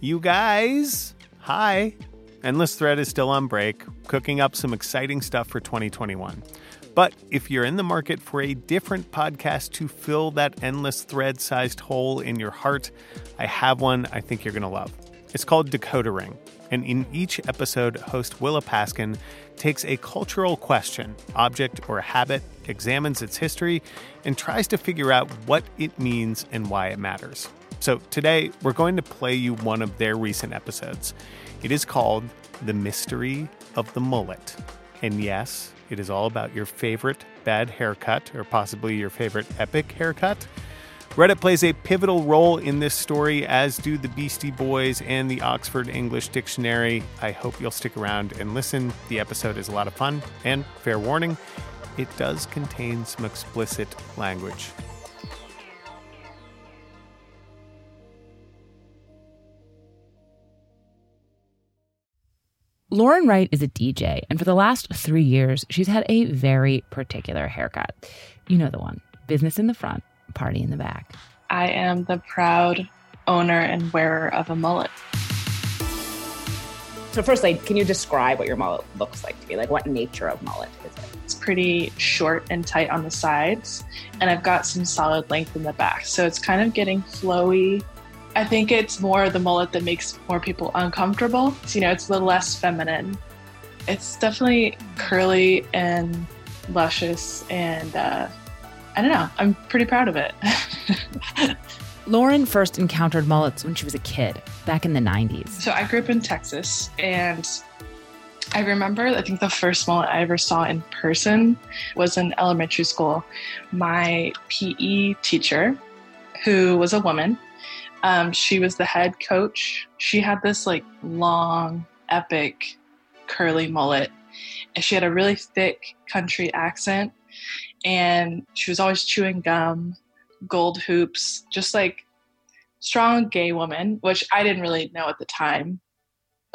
You guys, hi. Endless Thread is still on break, cooking up some exciting stuff for 2021. But if you're in the market for a different podcast to fill that endless thread-sized hole in your heart, I have one I think you're going to love. It's called Decoder Ring. And in each episode, host Willa Paskin takes a cultural question, object, or habit, examines its history, and tries to figure out what it means and why it matters. So today, we're going to play you one of their recent episodes. It is called The Mystery of the Mullet. And yes, it is all about your favorite bad haircut, or possibly your favorite epic haircut. Reddit plays a pivotal role in this story, as do the Beastie Boys and the Oxford English Dictionary. I hope you'll stick around and listen. The episode is a lot of fun, and fair warning, it does contain some explicit language. Lauren Wright is a DJ, and for the last 3 years, she's had a very particular haircut. You know the one. Business in the front, party in the back. I am the proud owner and wearer of a mullet. So firstly, can you describe what your mullet looks like to me? Like, what nature of mullet is it? It's pretty short and tight on the sides, and I've got some solid length in the back. So it's kind of getting flowy. I think it's more the mullet that makes more people uncomfortable. So, you know, it's a little less feminine. It's definitely curly and luscious, and I don't know, I'm pretty proud of it. Lauren first encountered mullets when she was a kid, back in the 90s. So I grew up in Texas, and I remember, I think the first mullet I ever saw in person was in elementary school. My PE teacher, who was a woman, she was the head coach. She had this like long, epic, curly mullet, and she had a really thick country accent, and she was always chewing gum, gold hoops, just like strong gay woman, which I didn't really know at the time.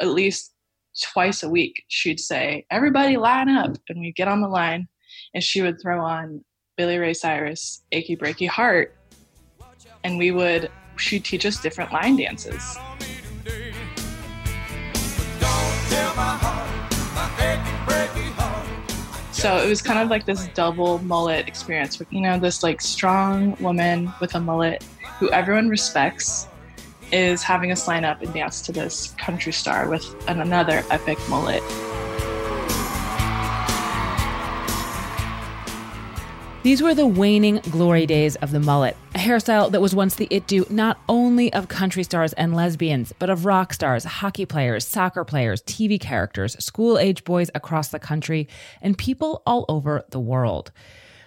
At least twice a week, she'd say, "Everybody line up," and we'd get on the line, and she would throw on Billy Ray Cyrus, "Achy Breaky Heart," and we would... She'd teach us different line dances. So it was kind of like this double mullet experience with, you know, this like strong woman with a mullet who everyone respects is having us line up and dance to this country star with another epic mullet. These were the waning glory days of the mullet, a hairstyle that was once the it-do not only of country stars and lesbians, but of rock stars, hockey players, soccer players, TV characters, school-age boys across the country, and people all over the world.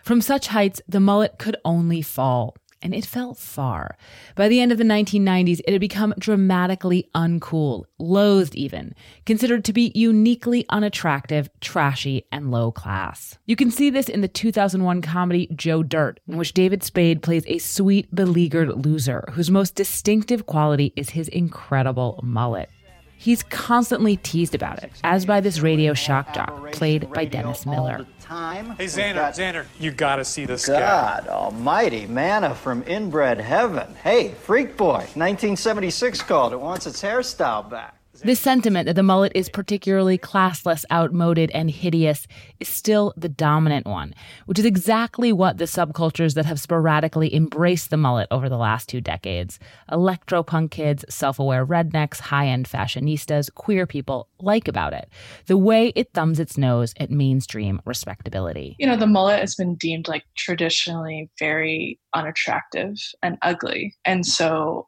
From such heights, the mullet could only fall, and it fell far. By the end of the 1990s, it had become dramatically uncool, loathed even, considered to be uniquely unattractive, trashy, and low class. You can see this in the 2001 comedy Joe Dirt, in which David Spade plays a sweet, beleaguered loser whose most distinctive quality is his incredible mullet. He's constantly teased about it, as by this radio shock jock, played by Dennis Miller. Hey, Xander, you gotta see this guy. God almighty, manna from inbred heaven. Hey, Freak Boy, 1976 called. It wants its hairstyle back. This sentiment that the mullet is particularly classless, outmoded, and hideous is still the dominant one, which is exactly what the subcultures that have sporadically embraced the mullet over the last 2 decades, electropunk kids, self-aware rednecks, high-end fashionistas, queer people, like about it, the way it thumbs its nose at mainstream respectability. You know, the mullet has been deemed like traditionally very unattractive and ugly. And so,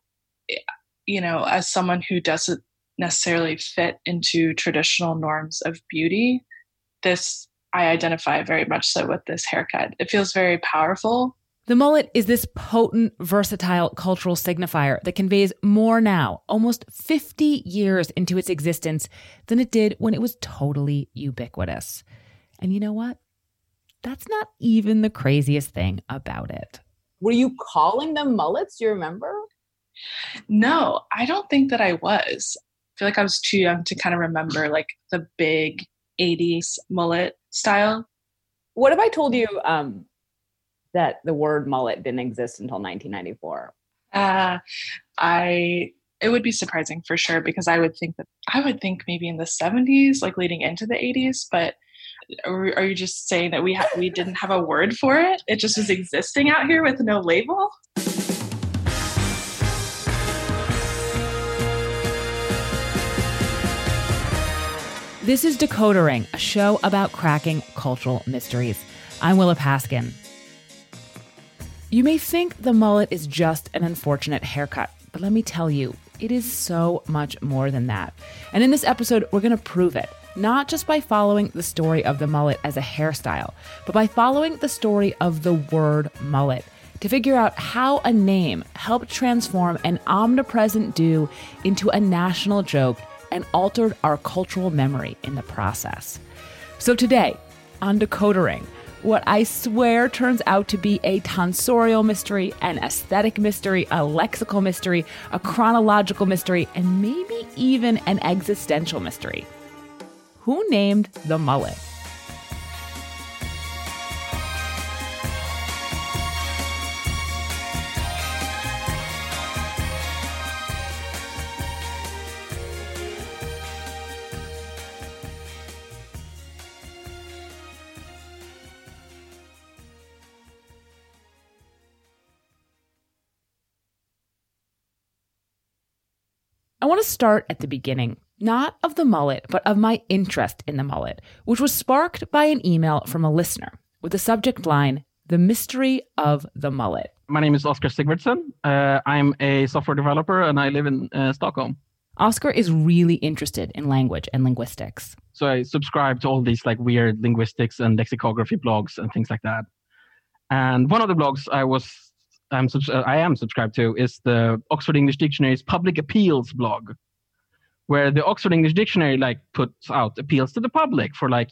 you know, as someone who doesn't necessarily fit into traditional norms of beauty, this, I identify very much so with this haircut. It feels very powerful. The mullet is this potent, versatile cultural signifier that conveys more now, almost 50 years into its existence, than it did when it was totally ubiquitous. And you know what? That's not even the craziest thing about it. Were you calling them mullets? Do you remember? No, I don't think that I was. I feel like I was too young to kind of remember like the big 80s mullet style. What if I told you that the word mullet didn't exist until 1994? It would be surprising for sure, because I would think maybe in the 70s, like leading into the 80s, but are you just saying that we didn't have a word for it? It just was existing out here with no label? This is Decoder Ring, a show about cracking cultural mysteries. I'm Willa Paskin. You may think the mullet is just an unfortunate haircut, but let me tell you, it is so much more than that. And in this episode, we're going to prove it, not just by following the story of the mullet as a hairstyle, but by following the story of the word mullet, to figure out how a name helped transform an omnipresent do into a national joke and altered our cultural memory in the process. So today, on Decoder Ring, what I swear turns out to be a tonsorial mystery, an aesthetic mystery, a lexical mystery, a chronological mystery, and maybe even an existential mystery. Who named the mullet? I want to start at the beginning, not of the mullet, but of my interest in the mullet, which was sparked by an email from a listener with the subject line, The Mystery of the Mullet. My name is Oscar Sigvardsson. I'm a software developer and I live in Stockholm. Oscar is really interested in language and linguistics. So I subscribe to all these like weird linguistics and lexicography blogs and things like that. And one of the blogs I am subscribed to is the Oxford English Dictionary's Public Appeals blog, where the Oxford English Dictionary like puts out appeals to the public for like,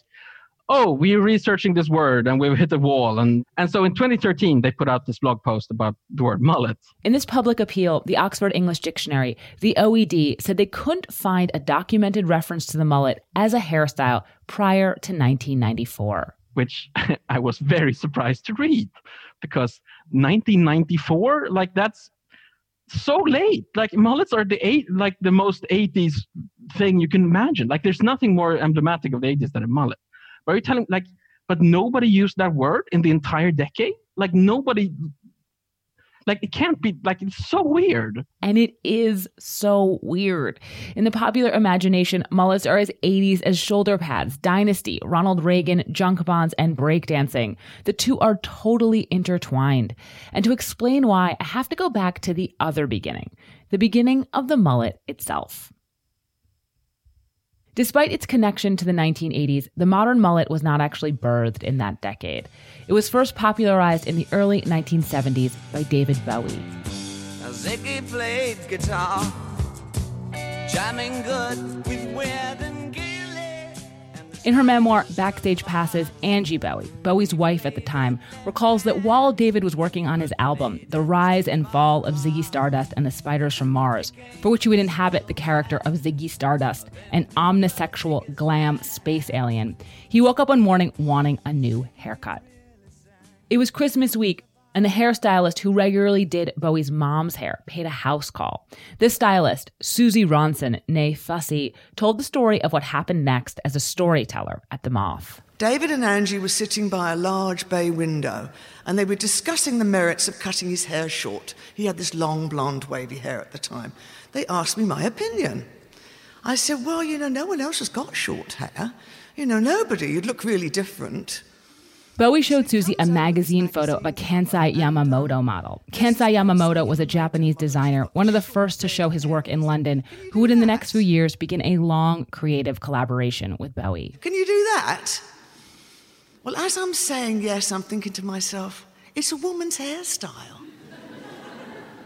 oh, we're researching this word and we've hit a wall. And so in 2013, they put out this blog post about the word mullet. In this public appeal, the Oxford English Dictionary, the OED, said they couldn't find a documented reference to the mullet as a hairstyle prior to 1994. Which I was very surprised to read, because 1994, like that's so late. Like mullets are the most 80s thing you can imagine. Like there's nothing more emblematic of the 80s than a mullet. But you're telling but nobody used that word in the entire decade? Like nobody, like it can't be, like it's so weird. And it is so weird. In the popular imagination, mullets are as 80s as shoulder pads, Dynasty, Ronald Reagan, junk bonds, and breakdancing. The two are totally intertwined. And to explain why, I have to go back to the other beginning, the beginning of the mullet itself. Despite its connection to the 1980s, the modern mullet was not actually birthed in that decade. It was first popularized in the early 1970s by David Bowie. Ziggy played guitar, jamming good with Webb and Gilly. In her memoir, Backstage Passes, Angie Bowie, Bowie's wife at the time, recalls that while David was working on his album, The Rise and Fall of Ziggy Stardust and the Spiders from Mars, for which he would inhabit the character of Ziggy Stardust, an omnisexual glam space alien, he woke up one morning wanting a new haircut. It was Christmas week, and the hairstylist who regularly did Bowie's mom's hair paid a house call. This stylist, Susie Ronson, née Fussy, told the story of what happened next as a storyteller at the Moth. David and Angie were sitting by a large bay window, and they were discussing the merits of cutting his hair short. He had this long, blonde, wavy hair at the time. They asked me my opinion. I said, well, no one else has got short hair. Nobody. You'd look really different. Bowie showed Susie a magazine photo of a Kansai Yamamoto model. Kansai Yamamoto was a Japanese designer, one of the first to show his work in London, who would in the next few years begin a long creative collaboration with Bowie. Can you do that? Well, as I'm saying yes, I'm thinking to myself, it's a woman's hairstyle.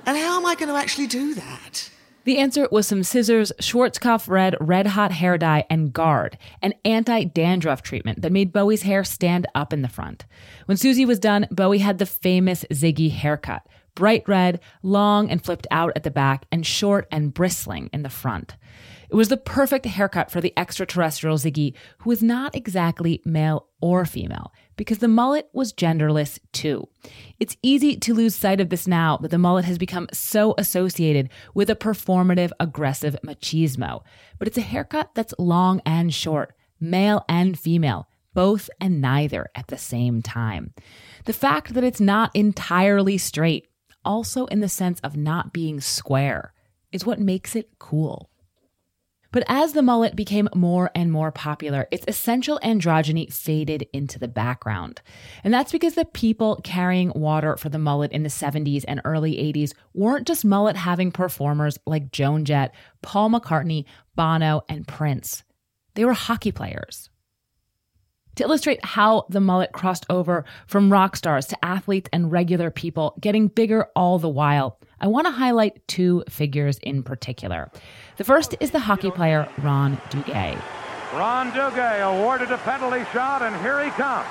And how am I going to actually do that? The answer was some scissors, Schwarzkopf red hot hair dye, and Guard, an anti-dandruff treatment that made Bowie's hair stand up in the front. When Susie was done, Bowie had the famous Ziggy haircut, bright red, long and flipped out at the back, and short and bristling in the front. It was the perfect haircut for the extraterrestrial Ziggy, who was not exactly male or female, because the mullet was genderless too. It's easy to lose sight of this now that the mullet has become so associated with a performative, aggressive machismo. But it's a haircut that's long and short, male and female, both and neither at the same time. The fact that it's not entirely straight, also in the sense of not being square, is what makes it cool. But as the mullet became more and more popular, its essential androgyny faded into the background. And that's because the people carrying water for the mullet in the 70s and early 80s weren't just mullet-having performers like Joan Jett, Paul McCartney, Bono, and Prince. They were hockey players. To illustrate how the mullet crossed over from rock stars to athletes and regular people, getting bigger all the while, I want to highlight two figures in particular. The first is the hockey player Ron Duguay. Ron Duguay awarded a penalty shot, and here he comes.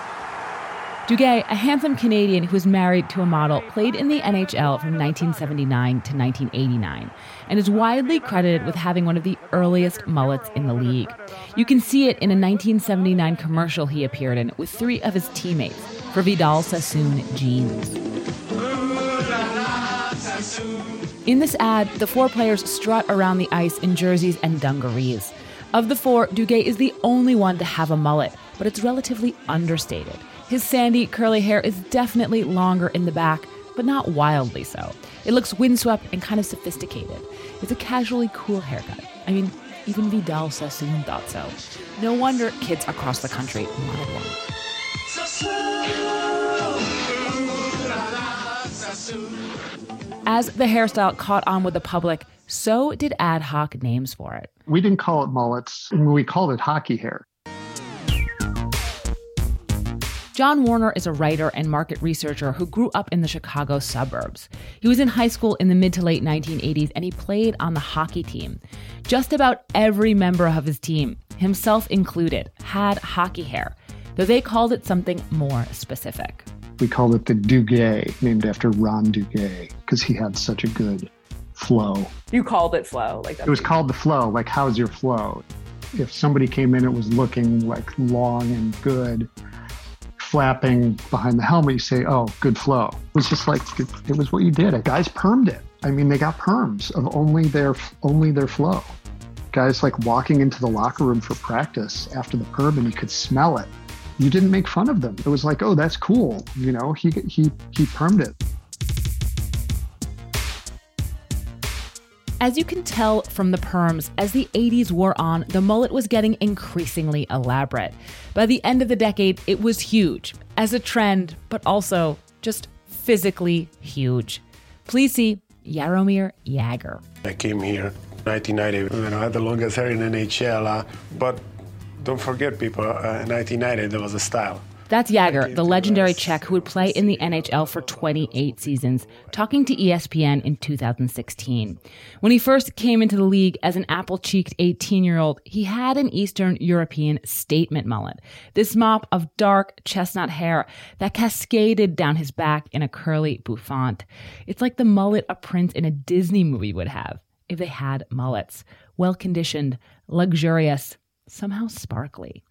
Duguay, a handsome Canadian who was married to a model, played in the NHL from 1979 to 1989 and is widely credited with having one of the earliest mullets in the league. You can see it in a 1979 commercial he appeared in with three of his teammates for Vidal Sassoon jeans. In this ad, the four players strut around the ice in jerseys and dungarees. Of the four, Duguay is the only one to have a mullet, but it's relatively understated. His sandy, curly hair is definitely longer in the back, but not wildly so. It looks windswept and kind of sophisticated. It's a casually cool haircut. I mean, even Vidal Sassoon thought so. No wonder kids across the country wanted one. As the hairstyle caught on with the public, so did ad hoc names for it. We didn't call it mullets, we called it hockey hair. John Warner is a writer and market researcher who grew up in the Chicago suburbs. He was in high school in the mid to late 1980s, and he played on the hockey team. Just about every member of his team, himself included, had hockey hair, though they called it something more specific. We called it the Duguay, named after Ron Duguay, because he had such a good flow. You called it flow? Like that. It was called the flow, like how's your flow? If somebody came in, it was looking like long and good, flapping behind the helmet, you say, oh, good flow. It was just like, it was what you did. Guys permed it. I mean, they got perms of only their flow. Guys like walking into the locker room for practice after the perm and you could smell it. You didn't make fun of them. It was like, oh, that's cool. He permed it. As you can tell from the perms, as the 80s wore on, the mullet was getting increasingly elaborate. By the end of the decade, it was huge as a trend, but also just physically huge. Please see Jaromir Jagr. I came here in 1990 when I had the longest hair in NHL, but don't forget, people, in 1990, there was a style. That's Jagr, the legendary Czech who would play in the NHL for 28 seasons, talking to ESPN in 2016. When he first came into the league as an apple-cheeked 18-year-old, he had an Eastern European statement mullet, this mop of dark chestnut hair that cascaded down his back in a curly bouffant. It's like the mullet a prince in a Disney movie would have, if they had mullets. Well-conditioned, luxurious, somehow sparkly.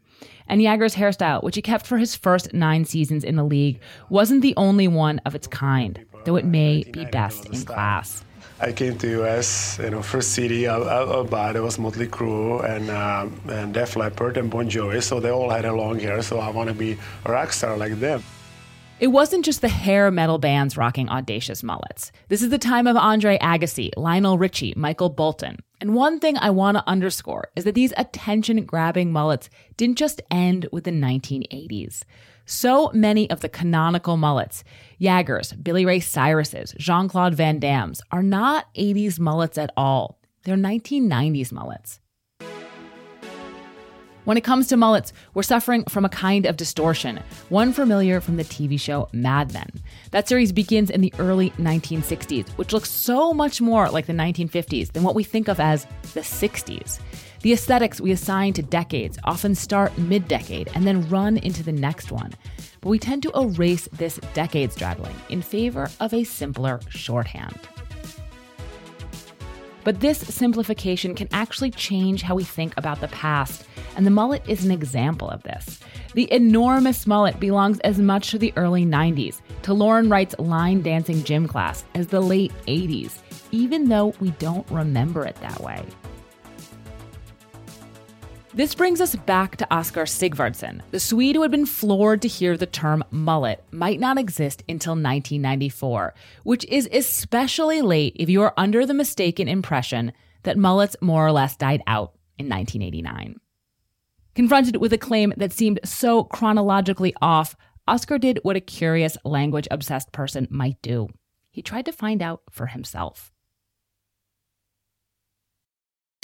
And Jagr's hairstyle, which he kept for his first 9 seasons in the league, wasn't the only one of its kind, though it may be best in class. I came to the US, first CD I bought, it was Motley Crue and Def Leppard and Bon Jovi, so they all had a long hair, so I want to be a rock star like them. It wasn't just the hair metal bands rocking audacious mullets. This is the time of Andre Agassi, Lionel Richie, Michael Bolton. And one thing I want to underscore is that these attention-grabbing mullets didn't just end with the 1980s. So many of the canonical mullets, Jagr's, Billy Ray Cyrus's, Jean-Claude Van Damme's, are not 80s mullets at all. They're 1990s mullets. When it comes to mullets, we're suffering from a kind of distortion, one familiar from the TV show Mad Men. That series begins in the early 1960s, which looks so much more like the 1950s than what we think of as the 60s. The aesthetics we assign to decades often start mid-decade and then run into the next one. But we tend to erase this decade straddling in favor of a simpler shorthand. But this simplification can actually change how we think about the past, and the mullet is an example of this. The enormous mullet belongs as much to the early 90s, to Lauren Wright's line dancing gym class, as the late 80s, even though we don't remember it that way. This brings us back to Oscar Sigvardsson, the Swede who had been floored to hear the term mullet might not exist until 1994, which is especially late if you are under the mistaken impression that mullets more or less died out in 1989. Confronted with a claim that seemed so chronologically off, Oscar did what a curious, language-obsessed person might do. He tried to find out for himself.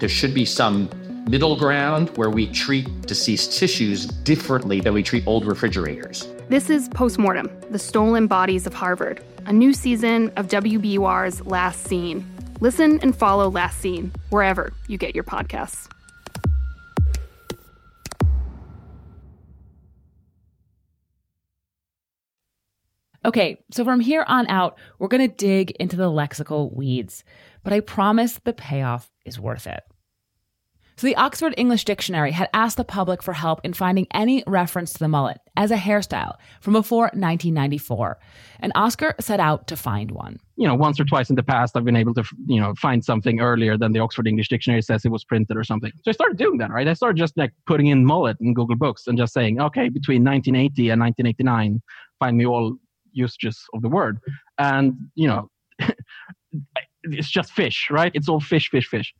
There should be some middle ground where we treat deceased tissues differently than we treat old refrigerators. This is Postmortem, The Stolen Bodies of Harvard, a new season of WBUR's Last Scene. Listen and follow Last Scene wherever you get your podcasts. Okay, so from here on out, we're going to dig into the lexical weeds, but I promise the payoff is worth it. So the Oxford English Dictionary had asked the public for help in finding any reference to the mullet as a hairstyle from before 1994, and Oscar set out to find one. Once or twice in the past, I've been able to, find something earlier than the Oxford English Dictionary says it was printed or something. So I started doing that, right? I started just putting in mullet in Google Books and just saying, okay, between 1980 and 1989, find me all usages of the word. And, it's just fish, right? It's all fish.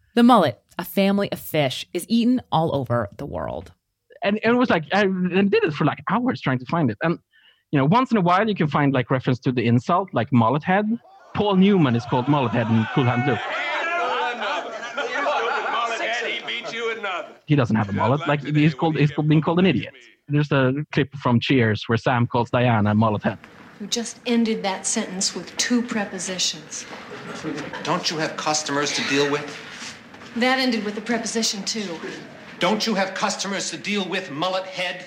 The mullet, a family of fish, is eaten all over the world. And it was I did it for hours trying to find it. And, once in a while you can find reference to the insult, mullet head. Paul Newman is called mullet head in Cool Hand Luke. He doesn't have a mullet. He's being called an idiot. There's a clip from Cheers where Sam calls Diana mullet head. You just ended that sentence with 2 prepositions. Don't you have customers to deal with? That ended with a preposition, too. Don't you have customers to deal with, mullet head?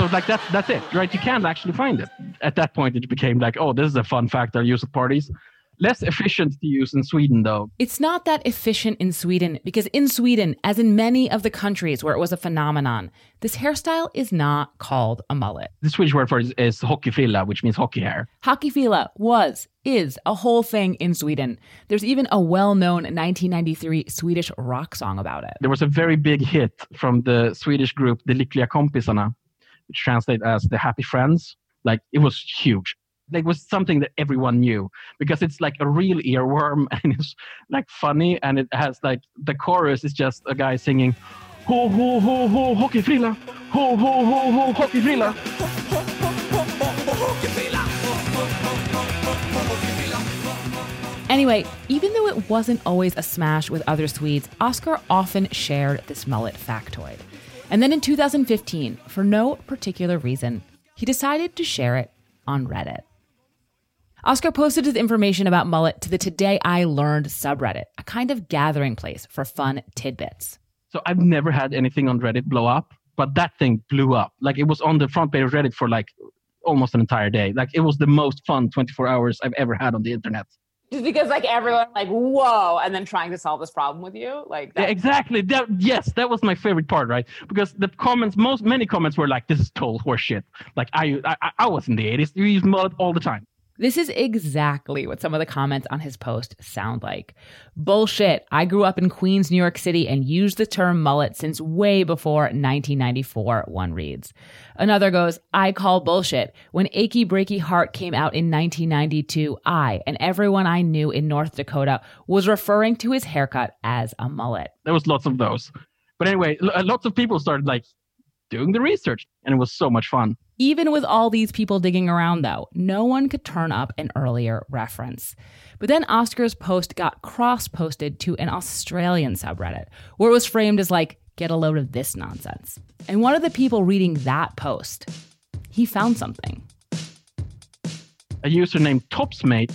So like that's it, right? You can't actually find it. At that point, it became like, oh, this is a fun fact I use at parties. Less efficient to use in Sweden, though. It's not that efficient in Sweden, because in Sweden, as in many of the countries where it was a phenomenon, this hairstyle is not called a mullet. The Swedish word for it is hockeyfrilla, which means hockey hair. Hockeyfrilla is a whole thing in Sweden. There's even a well-known 1993 Swedish rock song about it. There was a very big hit from the Swedish group The Lyckliga Kompisarna, which translates as The Happy Friends. Like, it was huge. It was something that everyone knew because it's like a real earworm and it's like funny, and it has like the chorus is just a guy singing ho ho ho ho hockeyfrilla, ho ho ho ho hockeyfrilla. Anyway, even though it wasn't always a smash with other Swedes, Oscar often shared this mullet factoid. And then in 2015, for no particular reason, he decided to share it on Reddit. Oscar posted his information about mullet to the Today I Learned subreddit, a kind of gathering place for fun tidbits. So I've never had anything on Reddit blow up, but that thing blew up. Like, it was on the front page of Reddit for like almost an entire day. Like, it was the most fun 24 hours I've ever had on the internet. Just because like everyone like, whoa, and then trying to solve this problem with you. Like that. Yeah, exactly. That was my favorite part, right? Because the comments, many comments were like, this is total horseshit. Like I was in the 80s. You use mullet all the time. This is exactly what some of the comments on his post sound like. Bullshit. I grew up in Queens, New York City, and used the term mullet since way before 1994, one reads. Another goes, I call bullshit. When Achy Breaky Heart came out in 1992, I and everyone I knew in North Dakota was referring to his haircut as a mullet. There was lots of those. But anyway, lots of people started like doing the research, and it was so much fun. Even with all these people digging around, though, no one could turn up an earlier reference. But then Oscar's post got cross-posted to an Australian subreddit, where it was framed as like, get a load of this nonsense. And one of the people reading that post, he found something. A user named Topsmate,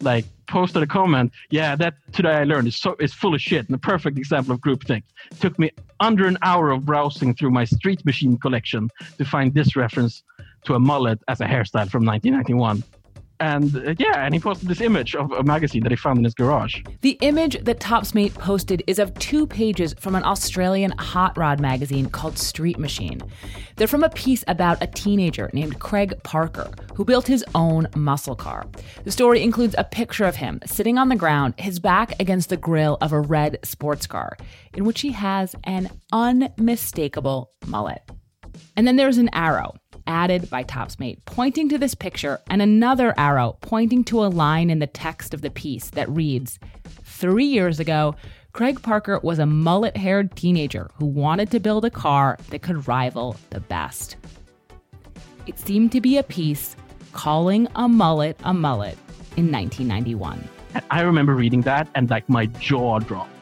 like, posted a comment, yeah, that Today I Learned is full of shit and a perfect example of groupthink. It took me under an hour of browsing through my Street Machine collection to find this reference to a mullet as a hairstyle from 1991. And and he posted this image of a magazine that he found in his garage. The image that Topsmate posted is of two pages from an Australian hot rod magazine called Street Machine. They're from a piece about a teenager named Craig Parker, who built his own muscle car. The story includes a picture of him sitting on the ground, his back against the grill of a red sports car, in which he has an unmistakable mullet. And then there's an arrow added by Topsmate pointing to this picture and another arrow pointing to a line in the text of the piece that reads, 3 years ago, Craig Parker was a mullet-haired teenager who wanted to build a car that could rival the best. It seemed to be a piece calling a mullet in 1991. I remember reading that and like my jaw dropped.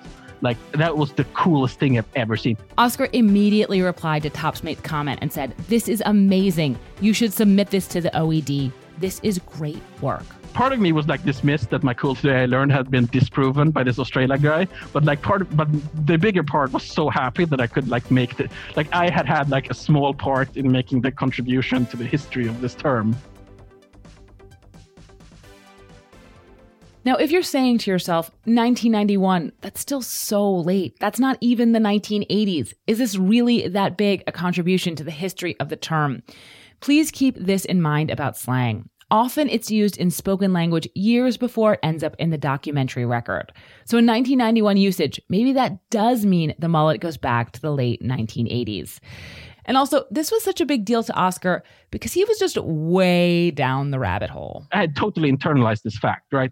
Like, that was the coolest thing I've ever seen. Oscar immediately replied to Topsmate's comment and said, this is amazing. You should submit this to the OED. This is great work. Part of me was like dismissed that my cool Today I Learned had been disproven by this Australia guy. But the bigger part was so happy that I could like make the, like I had like a small part in making the contribution to the history of this term. Now, if you're saying to yourself, 1991, that's still so late. That's not even the 1980s. Is this really that big a contribution to the history of the term? Please keep this in mind about slang. Often it's used in spoken language years before it ends up in the documentary record. So in 1991 usage, maybe that does mean the mullet goes back to the late 1980s. And also, this was such a big deal to Oscar because he was just way down the rabbit hole. I had totally internalized this fact, right?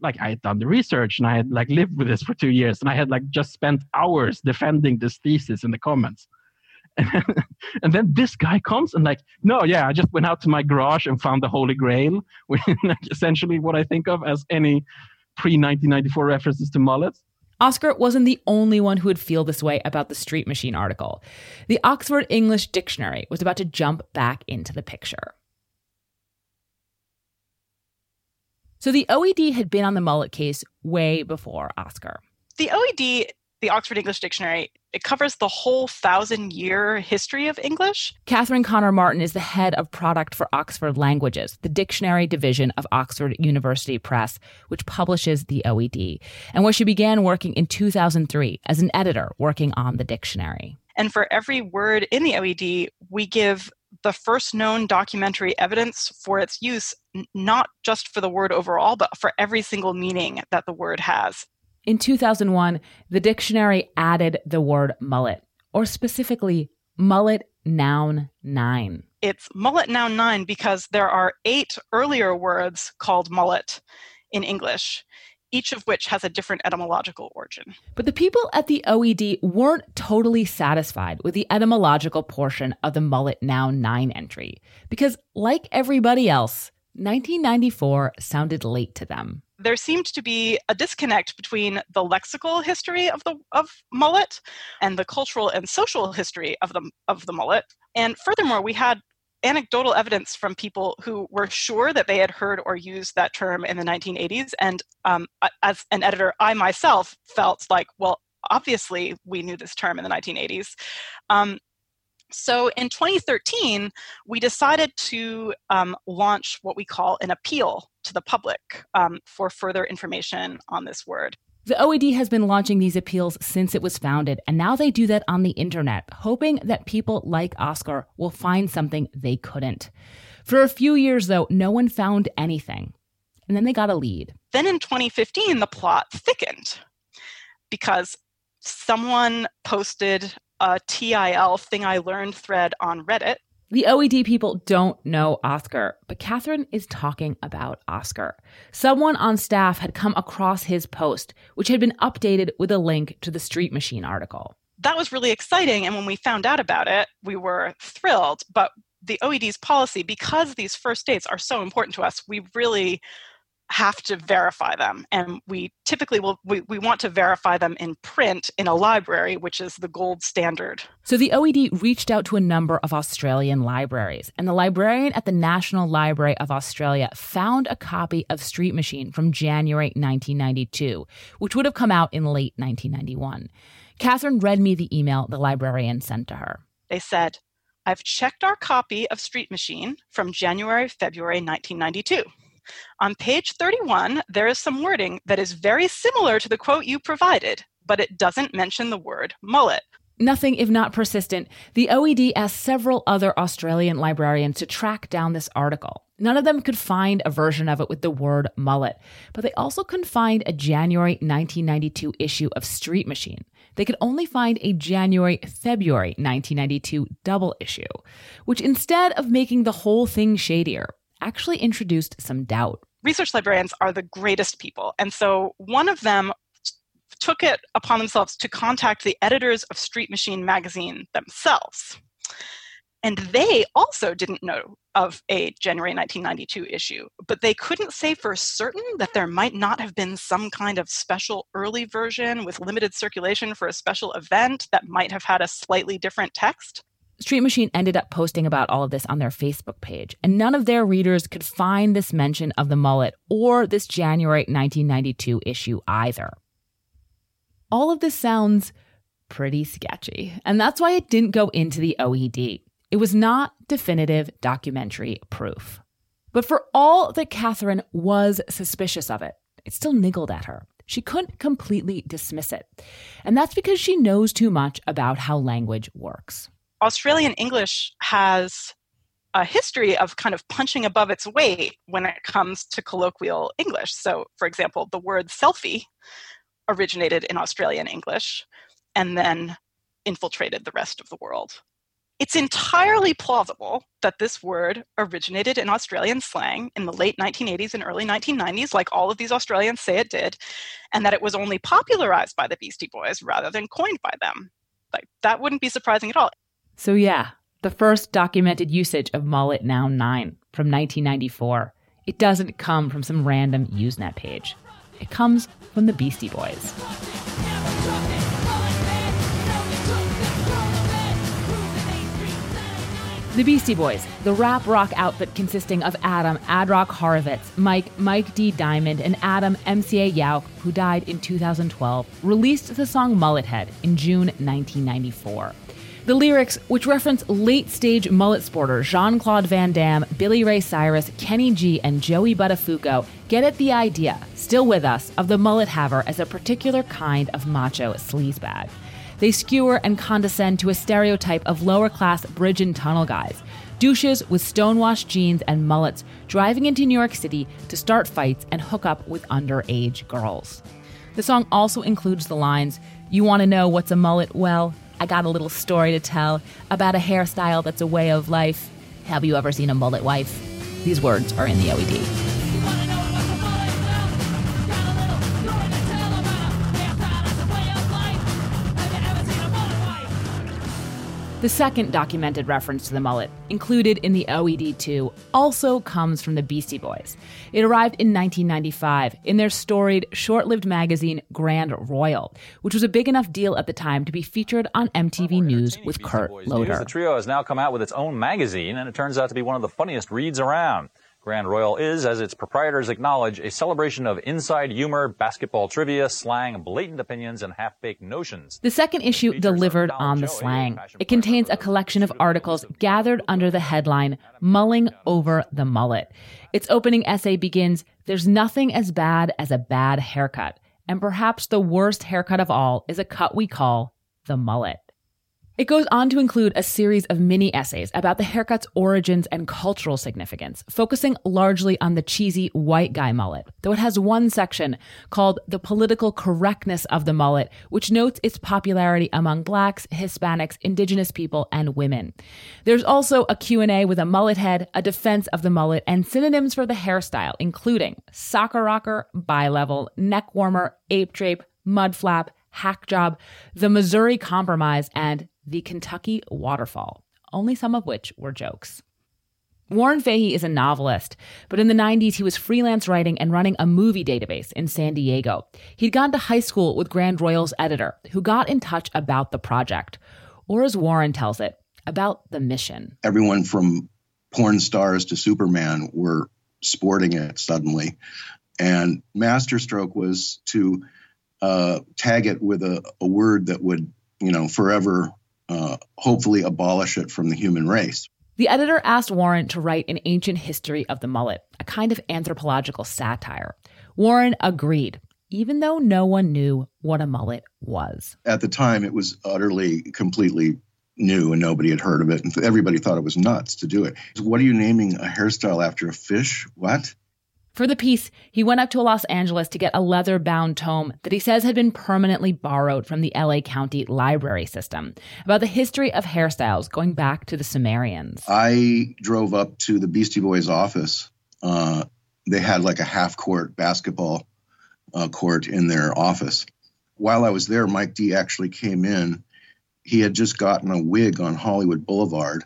Like, I had done the research and I had like lived with this for 2 years and I had like just spent hours defending this thesis in the comments. And then this guy comes and like, no, yeah, I just went out to my garage and found the Holy Grail, which is essentially what I think of as any pre-1994 references to mullets. Oscar wasn't the only one who would feel this way about the Street Machine article. The Oxford English Dictionary was about to jump back into the picture. So the OED had been on the mullet case way before Oscar. The OED the Oxford English Dictionary, it covers the whole 1,000-year history of English. Catherine Connor-Martin is the head of product for Oxford Languages, the dictionary division of Oxford University Press, which publishes the OED, and where she began working in 2003 as an editor working on the dictionary. And for every word in the OED, we give the first known documentary evidence for its use, not just for the word overall, but for every single meaning that the word has. In 2001, the dictionary added the word mullet, or specifically mullet noun 9. It's mullet noun 9 because there are 8 earlier words called mullet in English, each of which has a different etymological origin. But the people at the OED weren't totally satisfied with the etymological portion of the mullet noun 9 entry, because like everybody else, 1994 sounded late to them. There seemed to be a disconnect between the lexical history of mullet and the cultural and social history of the mullet. And furthermore, we had anecdotal evidence from people who were sure that they had heard or used that term in the 1980s. And as an editor, I myself felt like, well, obviously we knew this term in the 1980s. So in 2013, we decided to launch what we call an appeal to the public for further information on this word. The OED has been launching these appeals since it was founded, and now they do that on the internet, hoping that people like Oscar will find something they couldn't. For a few years, though, no one found anything. And then they got a lead. Then in 2015, the plot thickened because someone posted a TIL thing I learned thread on Reddit. The OED people don't know Oscar, but Catherine is talking about Oscar. Someone on staff had come across his post, which had been updated with a link to the Street Machine article. That was really exciting, and when we found out about it, we were thrilled. But the OED's policy, because these first dates are so important to us, we really have to verify them. And we typically we want to verify them in print in a library, which is the gold standard. So the OED reached out to a number of Australian libraries, and the librarian at the National Library of Australia found a copy of Street Machine from January 1992, which would have come out in late 1991. Catherine read me the email the librarian sent to her. They said, "I've checked our copy of Street Machine from January-February 1992. On page 31, there is some wording that is very similar to the quote you provided, but it doesn't mention the word mullet." Nothing if not persistent, the OED asked several other Australian librarians to track down this article. None of them could find a version of it with the word mullet, but they also couldn't find a January 1992 issue of Street Machine. They could only find a January-February 1992 double issue, which instead of making the whole thing shadier, actually introduced some doubt. Research librarians are the greatest people. And so one of them took it upon themselves to contact the editors of Street Machine magazine themselves. And they also didn't know of a January 1992 issue, but they couldn't say for certain that there might not have been some kind of special early version with limited circulation for a special event that might have had a slightly different text. Street Machine ended up posting about all of this on their Facebook page, and none of their readers could find this mention of the mullet or this January 1992 issue either. All of this sounds pretty sketchy, and that's why it didn't go into the OED. It was not definitive documentary proof. But for all that Catherine was suspicious of it, it still niggled at her. She couldn't completely dismiss it, and that's because she knows too much about how language works. Australian English has a history of kind of punching above its weight when it comes to colloquial English. So, for example, the word selfie originated in Australian English and then infiltrated the rest of the world. It's entirely plausible that this word originated in Australian slang in the late 1980s and early 1990s, like all of these Australians say it did, and that it was only popularized by the Beastie Boys rather than coined by them. Like, that wouldn't be surprising at all. So yeah, the first documented usage of mullet noun 9 from 1994. It doesn't come from some random Usenet page. It comes from the Beastie Boys. The Beastie Boys, the rap rock outfit consisting of Adam "Ad-Rock" Horovitz, Mike D Diamond, and Adam MCA Yauch, who died in 2012, released the song Mullet Head in June 1994. The lyrics, which reference late-stage mullet sporter Jean-Claude Van Damme, Billy Ray Cyrus, Kenny G, and Joey Buttafuoco, get at the idea, still with us, of the mullet haver as a particular kind of macho sleazebag. They skewer and condescend to a stereotype of lower-class bridge and tunnel guys, douches with stonewashed jeans and mullets driving into New York City to start fights and hook up with underage girls. The song also includes the lines, "You want to know what's a mullet? Well, I got a little story to tell about a hairstyle that's a way of life. Have you ever seen a mullet wife?" These words are in the OED. The second documented reference to the mullet, included in the OED2, also comes from the Beastie Boys. It arrived in 1995 in their storied, short-lived magazine Grand Royal, which was a big enough deal at the time to be featured on MTV News with Kurt Loder. The trio has now come out with its own magazine, and it turns out to be one of the funniest reads around. Grand Royal is, as its proprietors acknowledge, a celebration of inside humor, basketball trivia, slang, blatant opinions, and half-baked notions. The second issue delivered on the slang. It contains a collection of articles gathered under the headline, Mulling Over the Mullet. Its opening essay begins, "There's nothing as bad as a bad haircut, and perhaps the worst haircut of all is a cut we call the mullet." It goes on to include a series of mini-essays about the haircut's origins and cultural significance, focusing largely on the cheesy white guy mullet, though it has one section called The Political Correctness of the Mullet, which notes its popularity among blacks, Hispanics, indigenous people, and women. There's also a Q&A with a mullet head, a defense of the mullet, and synonyms for the hairstyle, including soccer rocker, bi-level, neck warmer, ape drape, mud flap, hack job, the Missouri Compromise, and the Kentucky Waterfall, only some of which were jokes. Warren Fahey is a novelist, but in the 90s he was freelance writing and running a movie database in San Diego. He'd gone to high school with Grand Royal's editor, who got in touch about the project, or as Warren tells it, about the mission. Everyone from porn stars to Superman were sporting it suddenly, and masterstroke was to tag it with a word that would, forever hopefully abolish it from the human race. The editor asked Warren to write an ancient history of the mullet, a kind of anthropological satire. Warren agreed, even though no one knew what a mullet was. At the time, it was utterly, completely new, and nobody had heard of it. And everybody thought it was nuts to do it. What are you naming a hairstyle after a fish? What? For the piece, he went up to Los Angeles to get a leather-bound tome that he says had been permanently borrowed from the L.A. County library system about the history of hairstyles going back to the Sumerians. I drove up to the Beastie Boys office. They had like a half-court basketball court in their office. While I was there, Mike D actually came in. He had just gotten a wig on Hollywood Boulevard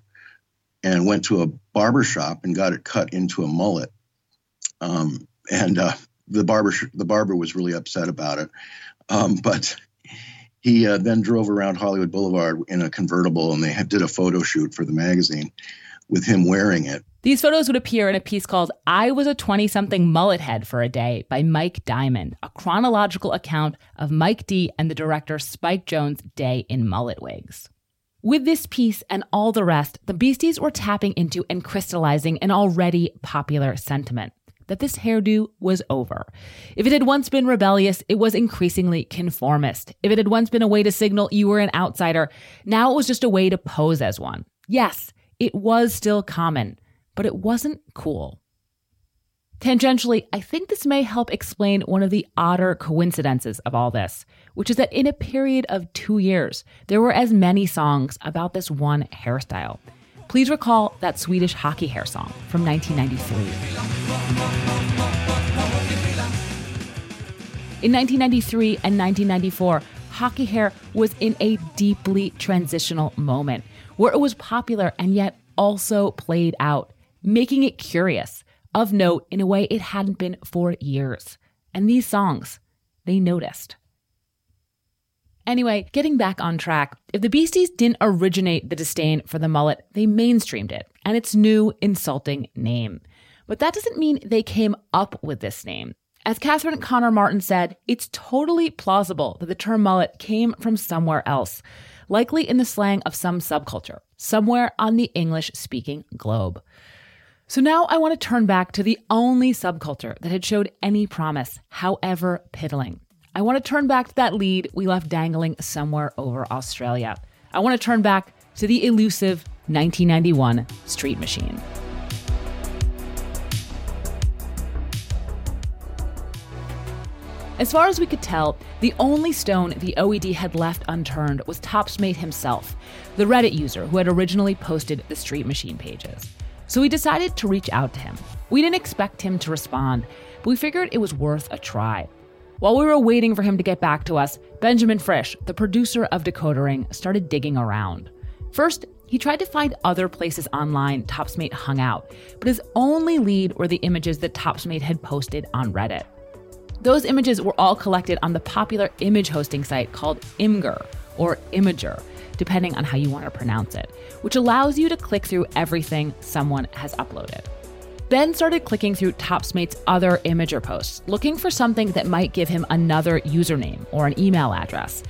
and went to a barbershop and got it cut into a mullet. The barber was really upset about it. But he then drove around Hollywood Boulevard in a convertible, and they did a photo shoot for the magazine with him wearing it. These photos would appear in a piece called I Was a 20-something Mullet Head for a Day by Mike Diamond, a chronological account of Mike D and the director Spike Jonze's day in mullet wigs. With this piece and all the rest, the Beasties were tapping into and crystallizing an already popular sentiment that this hairdo was over. If it had once been rebellious, it was increasingly conformist. If it had once been a way to signal you were an outsider, now it was just a way to pose as one. Yes, it was still common, but it wasn't cool. Tangentially, I think this may help explain one of the odder coincidences of all this, which is that in a period of 2 years, there were as many songs about this one hairstyle. Please recall that Swedish hockey hair song from 1993. In 1993 and 1994, hockey hair was in a deeply transitional moment where it was popular and yet also played out, making it curious, of note in a way it hadn't been for years. And these songs, they noticed. Anyway, getting back on track, if the Beasties didn't originate the disdain for the mullet, they mainstreamed it and its new, insulting name. But that doesn't mean they came up with this name. As Catherine Connor Martin said, it's totally plausible that the term mullet came from somewhere else, likely in the slang of some subculture, somewhere on the English-speaking globe. So now I want to turn back to the only subculture that had showed any promise, however piddling. I want to turn back to that lead we left dangling somewhere over Australia. I want to turn back to the elusive 1991 Street Machine. As far as we could tell, the only stone the OED had left unturned was Topsmate himself, the Reddit user who had originally posted the Street Machine pages. So we decided to reach out to him. We didn't expect him to respond, but we figured it was worth a try. While we were waiting for him to get back to us, Benjamin Frisch, the producer of Decoder Ring, started digging around. First, he tried to find other places online Topsmate hung out, but his only lead were the images that Topsmate had posted on Reddit. Those images were all collected on the popular image hosting site called Imgur, or Imgur, depending on how you want to pronounce it, which allows you to click through everything someone has uploaded. Ben started clicking through Topsmate's other Imgur posts, looking for something that might give him another username or an email address.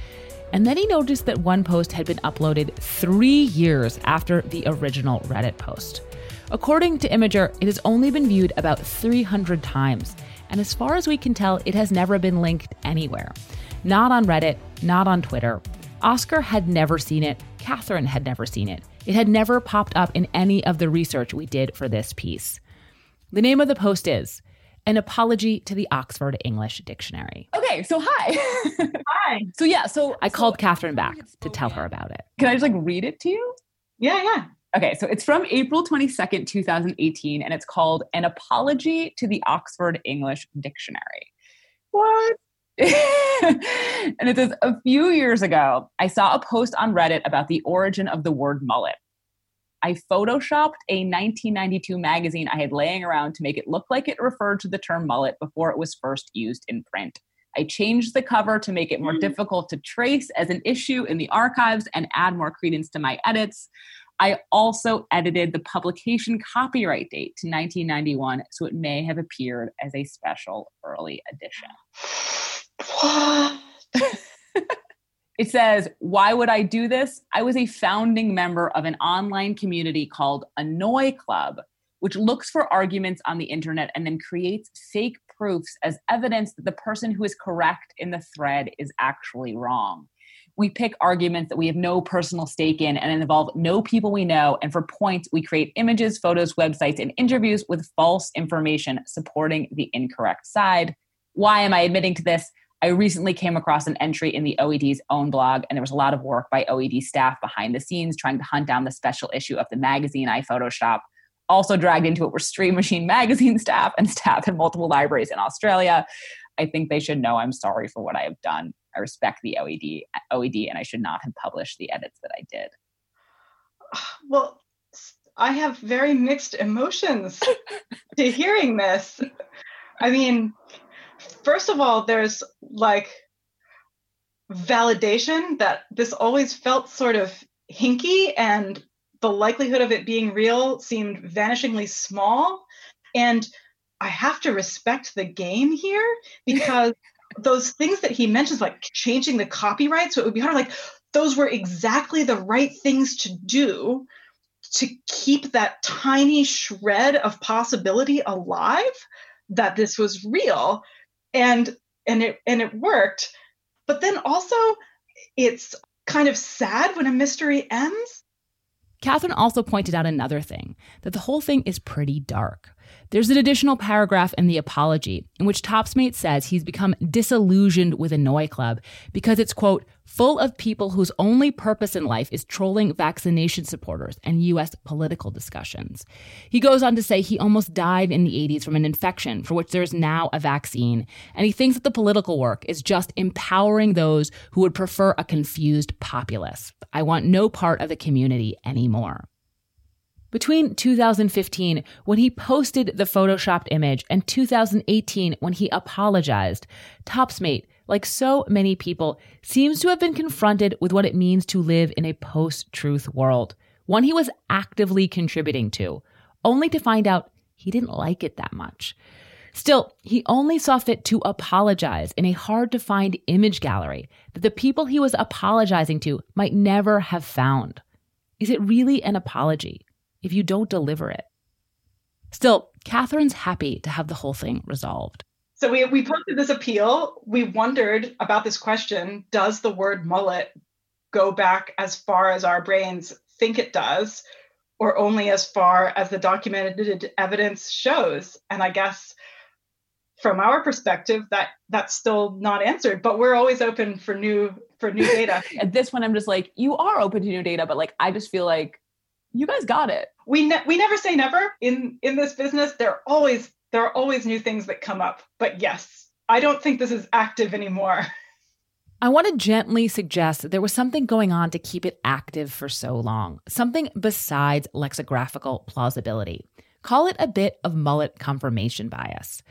And then he noticed that one post had been uploaded 3 years after the original Reddit post. According to Imgur, it has only been viewed about 300 times. And as far as we can tell, it has never been linked anywhere. Not on Reddit, not on Twitter. Oscar had never seen it. Catherine had never seen it. It had never popped up in any of the research we did for this piece. The name of the post is An Apology to the Oxford English Dictionary. Okay, so hi. Hi. So I called Catherine back to tell her about it. Can I just read it to you? Yeah. Okay, so it's from April 22nd, 2018, and it's called An Apology to the Oxford English Dictionary. What? And it says, a few years ago, I saw a post on Reddit about the origin of the word mullet. I photoshopped a 1992 magazine I had laying around to make it look like it referred to the term mullet before it was first used in print. I changed the cover to make it more difficult to trace as an issue in the archives and add more credence to my edits. I also edited the publication copyright date to 1991, so it may have appeared as a special early edition. What? It says, why would I do this? I was a founding member of an online community called Annoy Club, which looks for arguments on the internet and then creates fake proofs as evidence that the person who is correct in the thread is actually wrong. We pick arguments that we have no personal stake in and involve no people we know. And for points, we create images, photos, websites, and interviews with false information supporting the incorrect side. Why am I admitting to this? I recently came across an entry in the OED's own blog, and there was a lot of work by OED staff behind the scenes trying to hunt down the special issue of the magazine I photoshopped. Also dragged into it were Stream Machine magazine staff and staff in multiple libraries in Australia. I think they should know I'm sorry for what I have done. I respect the OED, and I should not have published the edits that I did. Well, I have very mixed emotions to hearing this. I mean, first of all, there's validation that this always felt sort of hinky and the likelihood of it being real seemed vanishingly small. And I have to respect the game here because those things that he mentions, changing the copyright, so it would be hard, those were exactly the right things to do to keep that tiny shred of possibility alive that this was real, and it worked. But then also, it's kind of sad when a mystery ends. Catherine also pointed out another thing, that the whole thing is pretty dark. There's an additional paragraph in the apology in which Topsmate says he's become disillusioned with Annoy Club because it's, quote, full of people whose only purpose in life is trolling vaccination supporters and U.S. political discussions. He goes on to say he almost died in the 80s from an infection for which there is now a vaccine, and he thinks that the political work is just empowering those who would prefer a confused populace. I want no part of the community anymore. Between 2015, when he posted the photoshopped image, and 2018, when he apologized, Topsmate, like so many people, seems to have been confronted with what it means to live in a post-truth world, one he was actively contributing to, only to find out he didn't like it that much. Still, he only saw fit to apologize in a hard-to-find image gallery that the people he was apologizing to might never have found. Is it really an apology if you don't deliver it? Still, Catherine's happy to have the whole thing resolved. So we posted this appeal. We wondered about this question, does the word mullet go back as far as our brains think it does, or only as far as the documented evidence shows? And I guess from our perspective, that's still not answered, but we're always open for new data. At this point, I'm just like, you are open to new data, but like, I just feel like you guys got it. We never say never in this business. There are always new things that come up, but yes, I don't think this is active anymore. I want to gently suggest that there was something going on to keep it active for so long, something besides lexicographical plausibility. Call it a bit of mullet confirmation bias.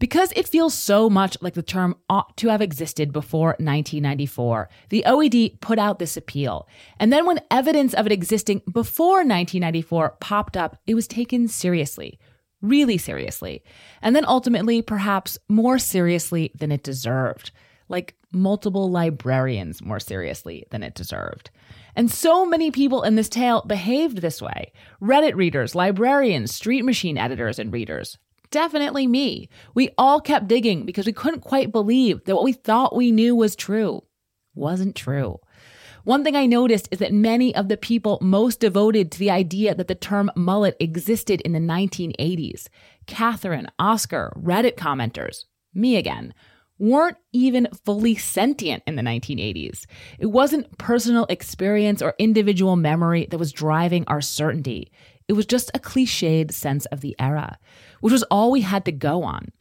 Because it feels so much like the term ought to have existed before 1994, the OED put out this appeal. And then when evidence of it existing before 1994 popped up, it was taken seriously, really seriously. And then ultimately, perhaps more seriously than it deserved. Like multiple librarians more seriously than it deserved. And so many people in this tale behaved this way. Reddit readers, librarians, Street Machine editors and readers. Definitely me. We all kept digging because we couldn't quite believe that what we thought we knew was true wasn't true. One thing I noticed is that many of the people most devoted to the idea that the term mullet existed in the 1980s, Catherine, Oscar, Reddit commenters, me again, weren't even fully sentient in the 1980s. It wasn't personal experience or individual memory that was driving our certainty. It was just a cliched sense of the era, which was all we had to go on.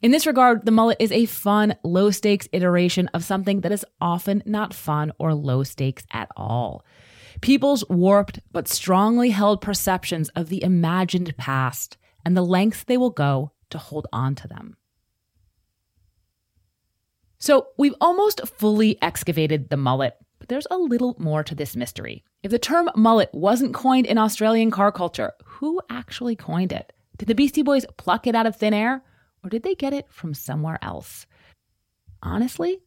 In this regard, the mullet is a fun, low-stakes iteration of something that is often not fun or low-stakes at all. People's warped but strongly held perceptions of the imagined past and the lengths they will go to hold on to them. So we've almost fully excavated the mullet, but there's a little more to this mystery. If the term mullet wasn't coined in Australian car culture, who actually coined it? Did the Beastie Boys pluck it out of thin air, or did they get it from somewhere else? Honestly,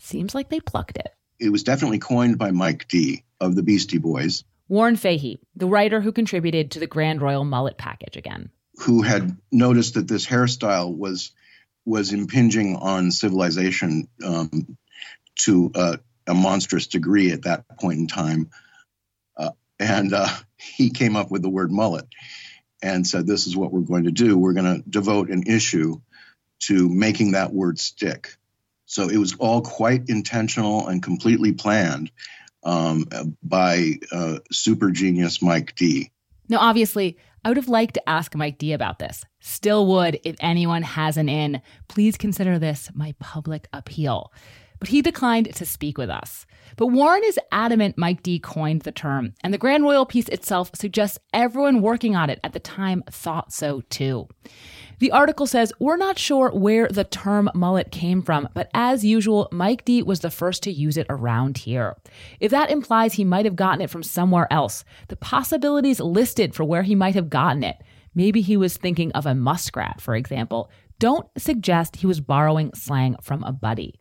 seems like they plucked it. It was definitely coined by Mike D of the Beastie Boys. Warren Fahey, the writer who contributed to the Grand Royal mullet package again. Who had noticed that this hairstyle was impinging on civilization to a monstrous degree at that point in time. And he came up with the word mullet and said, this is what we're going to do. We're going to devote an issue to making that word stick. So it was all quite intentional and completely planned by super genius Mike D. Now, obviously, I would have liked to ask Mike D about this. Still would if anyone has an in. Please consider this my public appeal. But he declined to speak with us. But Warren is adamant Mike D coined the term, and the Grand Royal piece itself suggests everyone working on it at the time thought so too. The article says, we're not sure where the term mullet came from, but as usual, Mike D was the first to use it around here. If that implies he might have gotten it from somewhere else, the possibilities listed for where he might have gotten it, maybe he was thinking of a muskrat, for example, don't suggest he was borrowing slang from a buddy.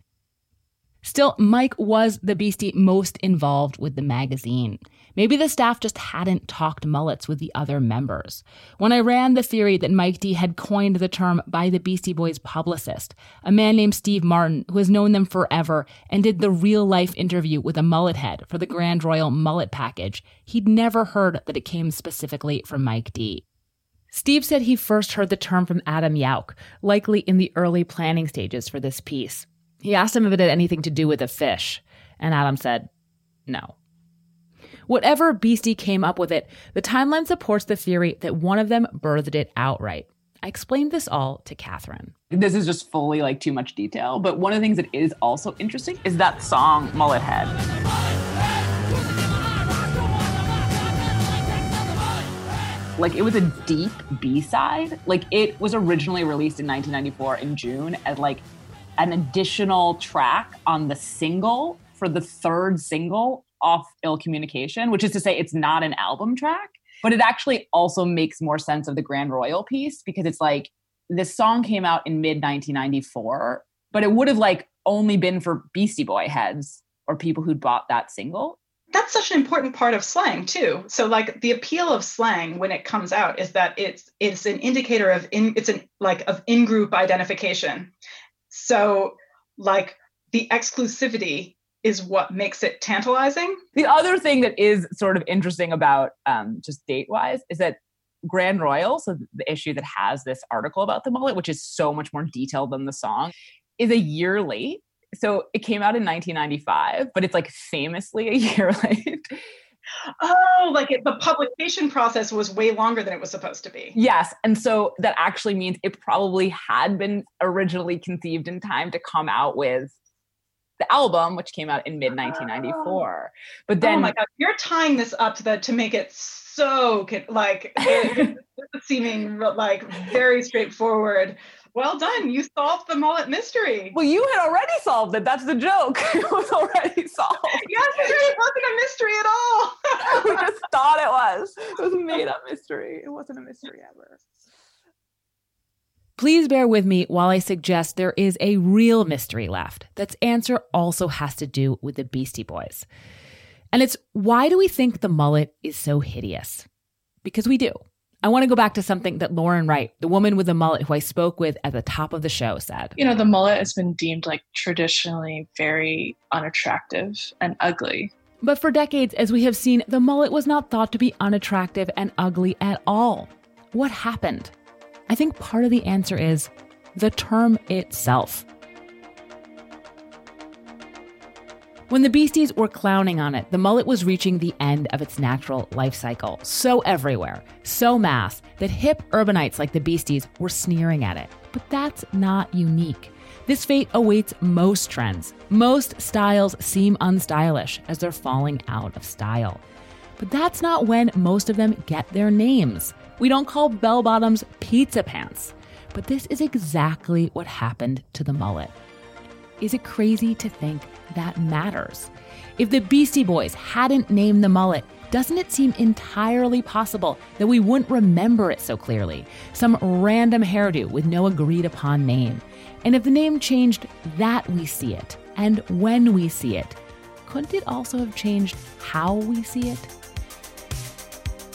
Still, Mike was the Beastie most involved with the magazine. Maybe the staff just hadn't talked mullets with the other members. When I ran the theory that Mike D had coined the term by the Beastie Boys publicist, a man named Steve Martin, who has known them forever and did the real-life interview with a mullet head for the Grand Royal mullet package, he'd never heard that it came specifically from Mike D. Steve said he first heard the term from Adam Yauch, likely in the early planning stages for this piece. He asked him if it had anything to do with a fish, and Adam said, no. Whatever Beastie came up with it, the timeline supports the theory that one of them birthed it outright. I explained this all to Catherine. This is just fully like too much detail, but one of the things that is also interesting is that song, Mullet Head. Like, it was a deep B-side. Like, it was originally released in 1994 in June as like an additional track on the single for the third single off Ill Communication, which is to say it's not an album track, but it actually also makes more sense of the Grand Royal piece, because it's like this song came out in mid-1994, but it would have like only been for Beastie Boy heads or people who'd bought that single. That's such an important part of slang too. So like the appeal of slang when it comes out is that it's an indicator of it's an in-group identification. So like the exclusivity is what makes it tantalizing. The other thing that is sort of interesting about just date-wise is that Grand Royal, so the issue that has this article about the mullet, which is so much more detailed than the song, is a year late. So it came out in 1995, but it's like famously a year late. Oh, like the publication process was way longer than it was supposed to be. Yes. And so that actually means it probably had been originally conceived in time to come out with the album, which came out in mid-1994. Oh. But then, oh my God, you're tying this up to make it so like seeming like very straightforward. Well done. You solved the mullet mystery. Well, you had already solved it. That's the joke. It was already solved. Yes, it wasn't a mystery at all. We just thought it was. It was a made-up mystery. It wasn't a mystery ever. Please bear with me while I suggest there is a real mystery left that's answer also has to do with the Beastie Boys. And it's, why do we think the mullet is so hideous? Because we do. I want to go back to something that Lauren Wright, the woman with the mullet who I spoke with at the top of the show, said. You know, the mullet has been deemed like traditionally very unattractive and ugly. But for decades, as we have seen, the mullet was not thought to be unattractive and ugly at all. What happened? I think part of the answer is the term itself. When the Beasties were clowning on it, the mullet was reaching the end of its natural life cycle. So everywhere, so mass, that hip urbanites like the Beasties were sneering at it. But that's not unique. This fate awaits most trends. Most styles seem unstylish as they're falling out of style. But that's not when most of them get their names. We don't call bell-bottoms pizza pants. But this is exactly what happened to the mullet. Is it crazy to think that matters? If the Beastie Boys hadn't named the mullet, doesn't it seem entirely possible that we wouldn't remember it so clearly? Some random hairdo with no agreed upon name. And if the name changed that we see it, and when we see it, couldn't it also have changed how we see it?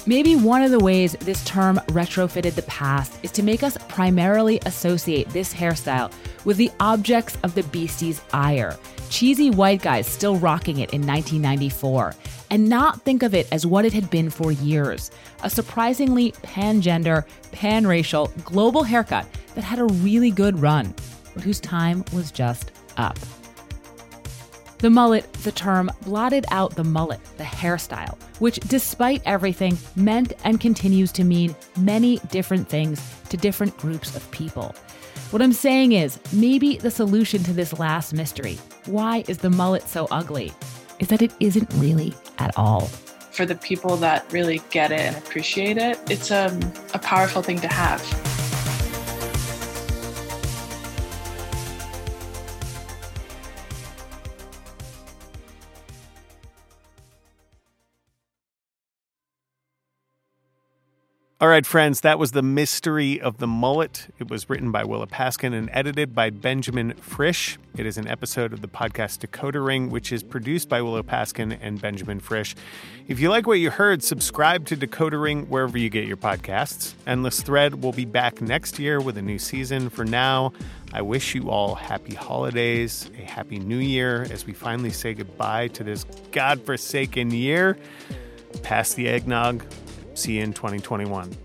Maybe one of the ways this term retrofitted the past is to make us primarily associate this hairstyle with the objects of the Beasties' ire, cheesy white guys still rocking it in 1994, and not think of it as what it had been for years, a surprisingly pan-gender, pan-racial, global haircut that had a really good run, but whose time was just up. The mullet, the term, blotted out the mullet, the hairstyle, which despite everything meant and continues to mean many different things to different groups of people. What I'm saying is, maybe the solution to this last mystery, why is the mullet so ugly, is that it isn't really at all. For the people that really get it and appreciate it, it's a powerful thing to have. All right, friends, that was The Mystery of the Mullet. It was written by Willa Paskin and edited by Benjamin Frisch. It is an episode of the podcast Decoder Ring, which is produced by Willa Paskin and Benjamin Frisch. If you like what you heard, subscribe to Decoder Ring wherever you get your podcasts. Endless Thread will be back next year with a new season. For now, I wish you all happy holidays, a happy new year as we finally say goodbye to this godforsaken year. Pass the eggnog. See you in 2021.